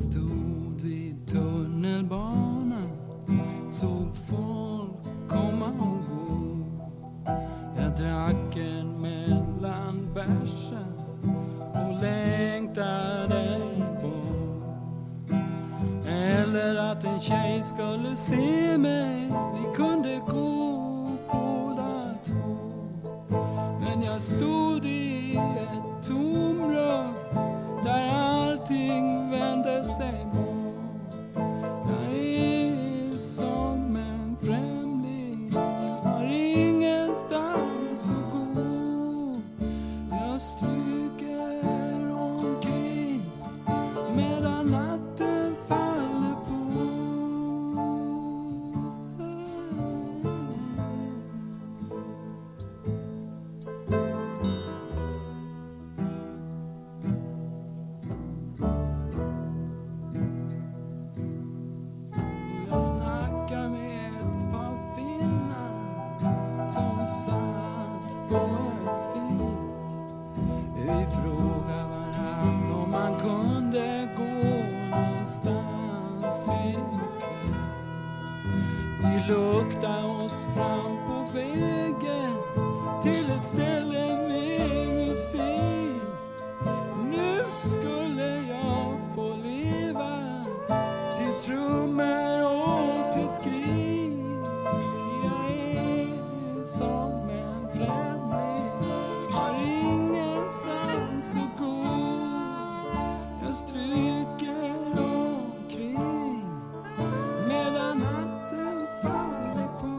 stod vid tunnelbanan, såg folk komma och gå. Jag drack en mellanbärsa och längtade bort. Eller att en tjej skulle se mig, vi kunde gå båda två. Men jag stod i ett tomrum där allting vände sig bort. Jag är som en främling, jag har ingenstans att gå. Jag stryker omkring medan natten faller på. Jag snackar med ett par finnar som satt på ett fik. Vi frågade varann om man kunde gå någonstans ikväll. Vi luktade oss fram på vägen till ett ställe med musik. Nu skulle jag få leva till trummor skrik. Jag är som en främling, har ingenstans att gå. Jag stryker omkring medan natten faller på.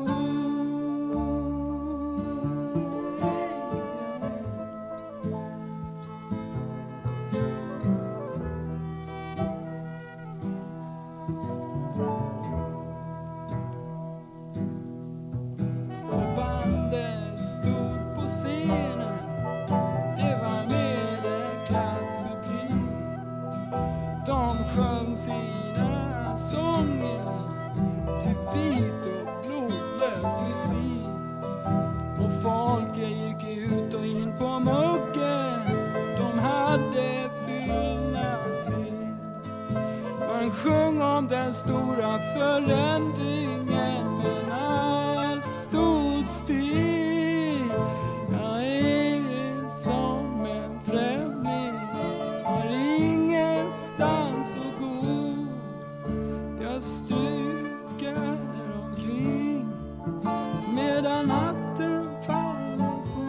Sjöng sina sånger till vit och blodlös musik. Och folket gick ut och in på muggen, de hade fyllnat till. Man sjöng om den stora förändringen, men allt stod still. Jag är som en främling, har ingenstans att gå. Jag stryker omkring medan natten faller på.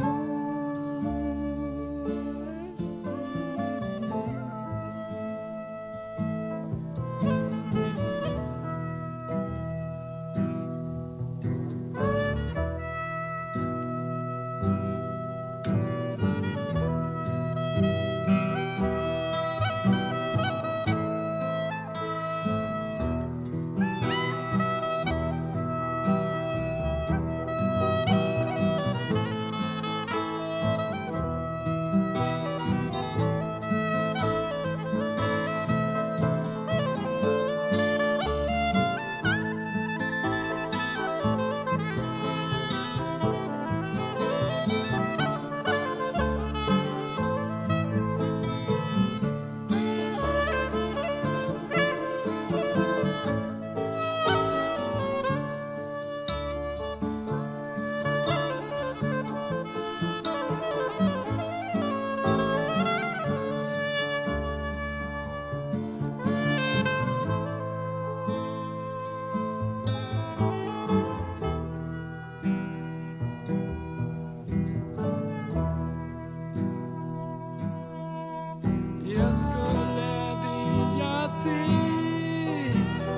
Jag skulle vilja se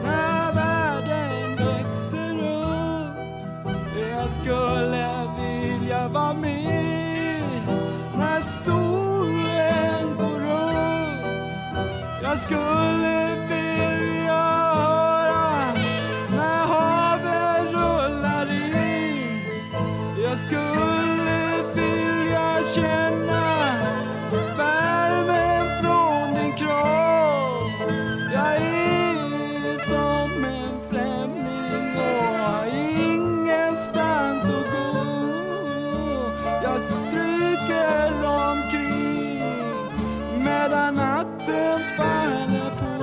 när världen växer upp. Jag skulle vilja vara med när solen går upp. Jag skulle vilja höra när havet rullar in. Jag skulle vilja känna stryker omkring medan natten faller på.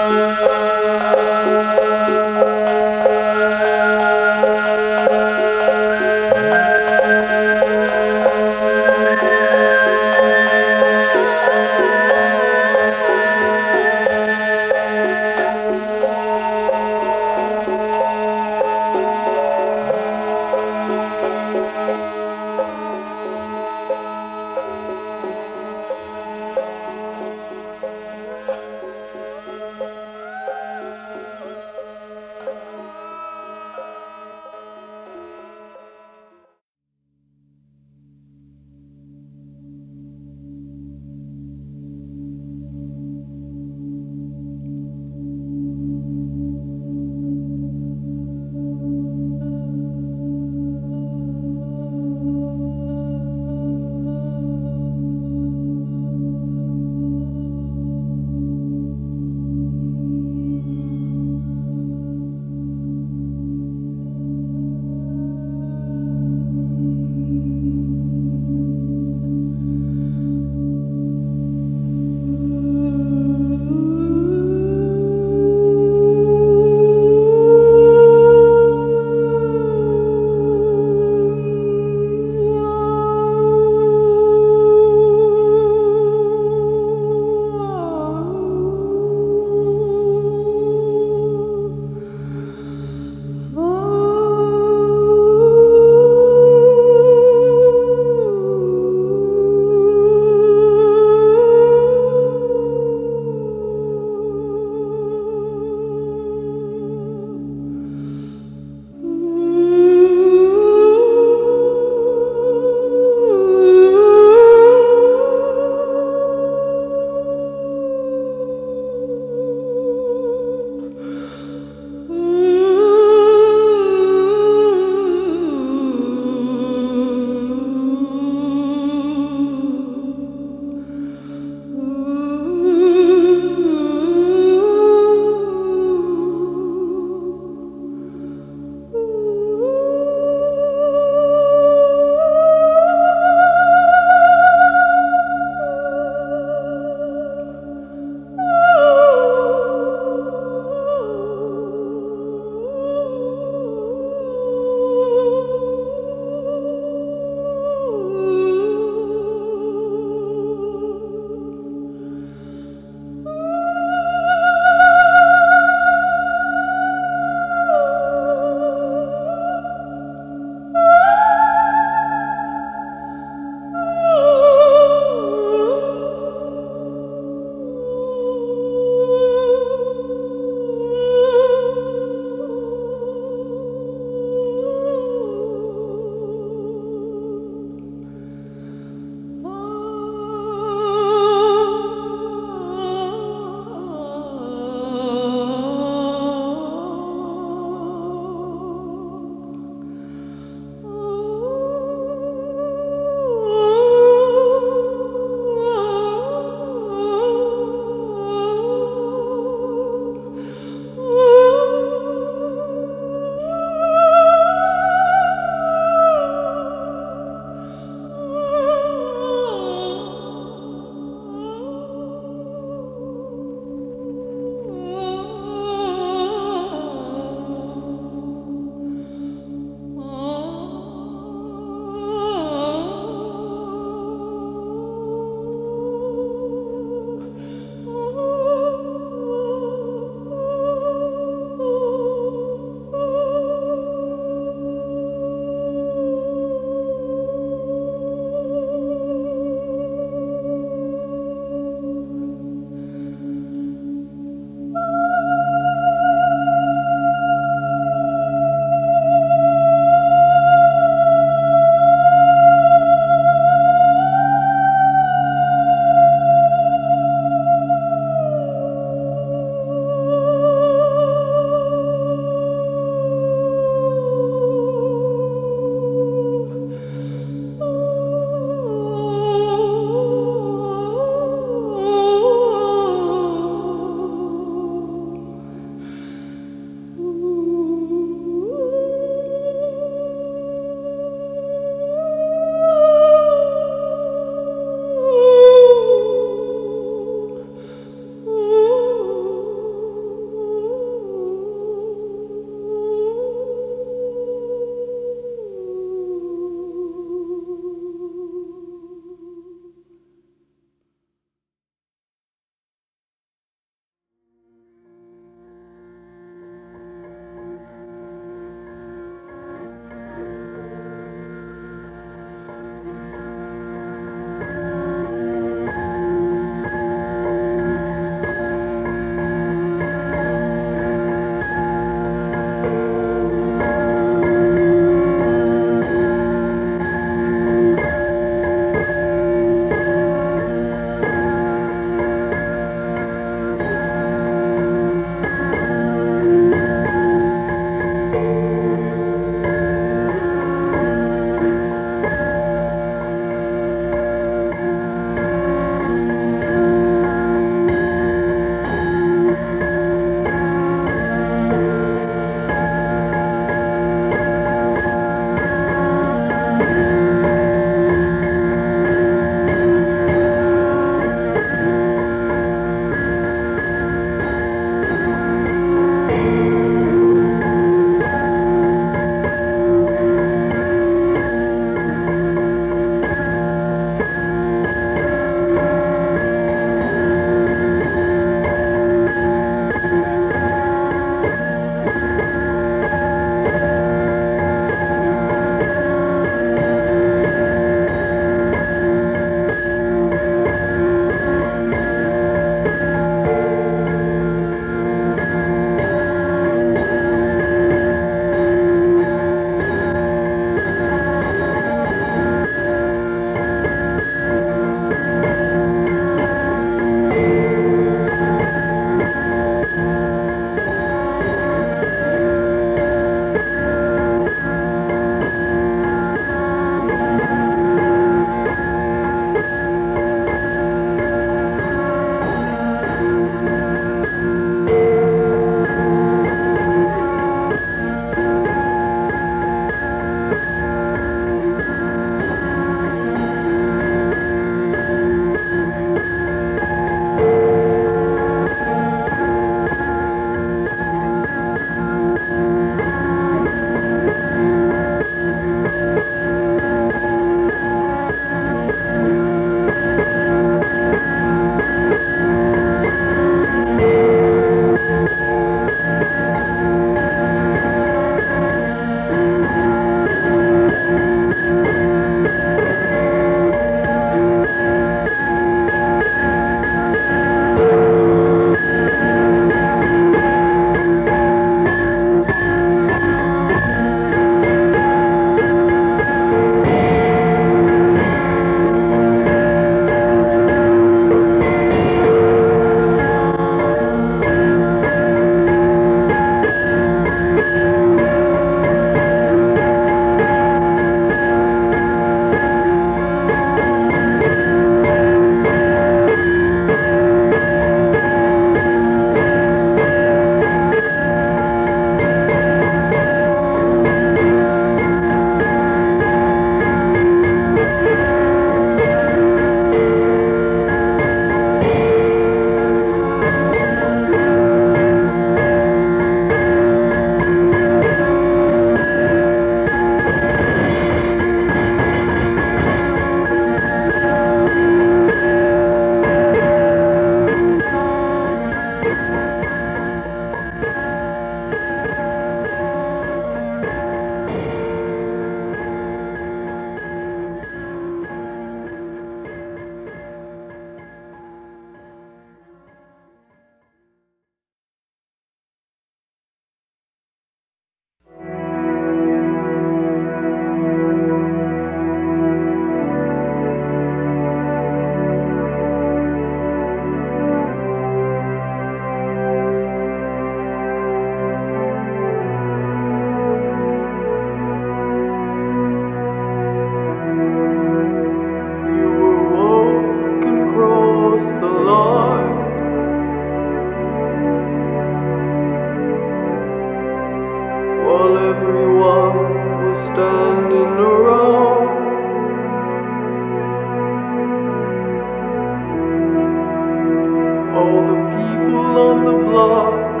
on the block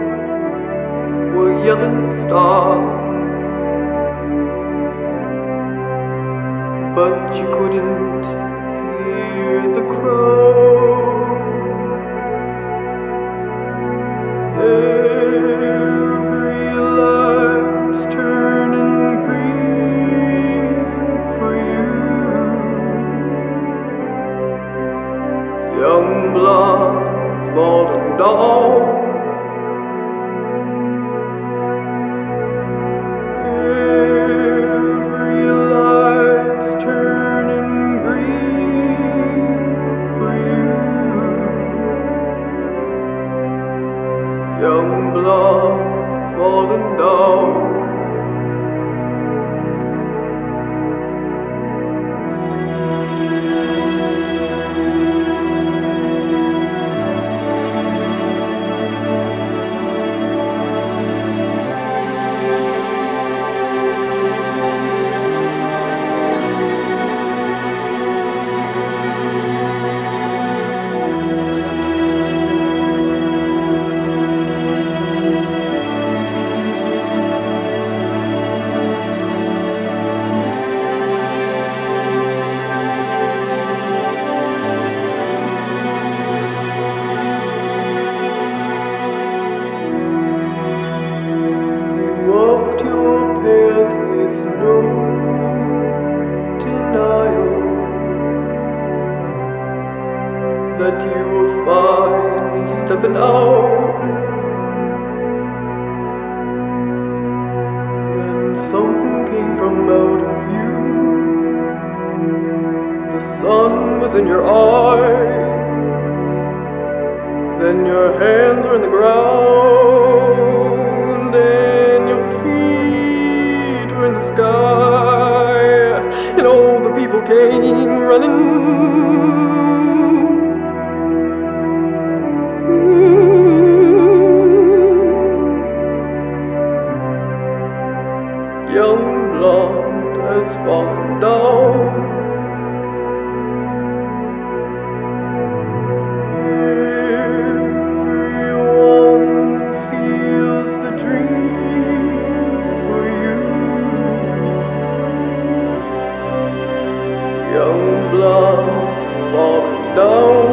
were yelling star, but you couldn't hear the crow. Every light's turning green for you, young blood falling down. Every light's turning green for you, young blood falling down. That you were finally stepping out. Then something came from out of you. The sun was in your eyes. Then your hands were in the ground, and your feet were in the sky. And all the people came running. Young blonde has fallen down. Everyone feels the dream for you. Young blonde fallen down.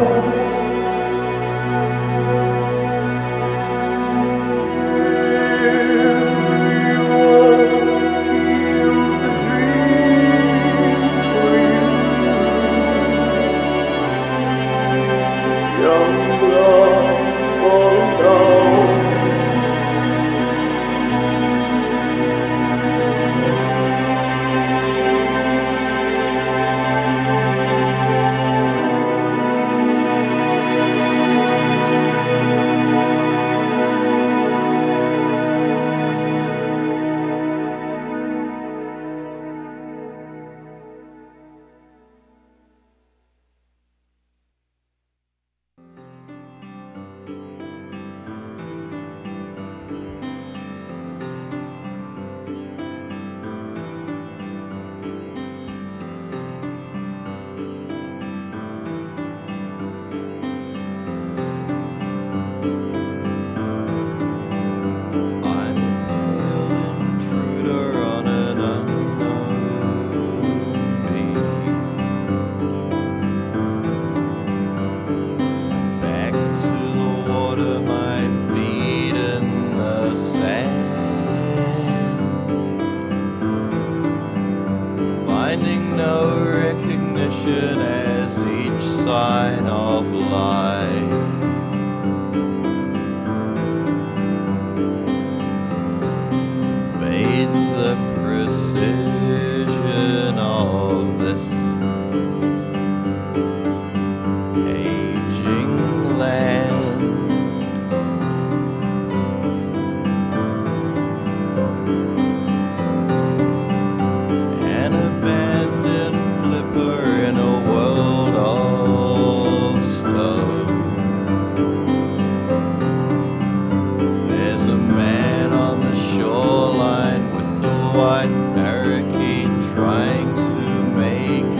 White parakeet trying to make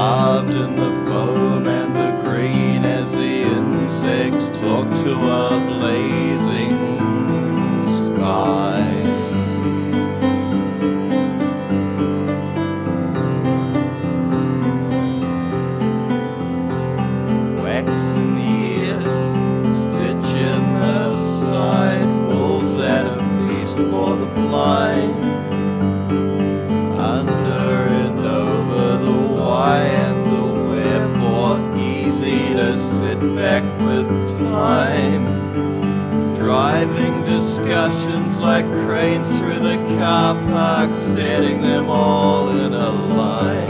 bobbed in the foam and the green as the insects talked to a blazing sky. Wax in the ear, stitch in the side, wolves at a feast for the blind. Sit back with time, driving discussions like cranes through the car park, setting them all in a line.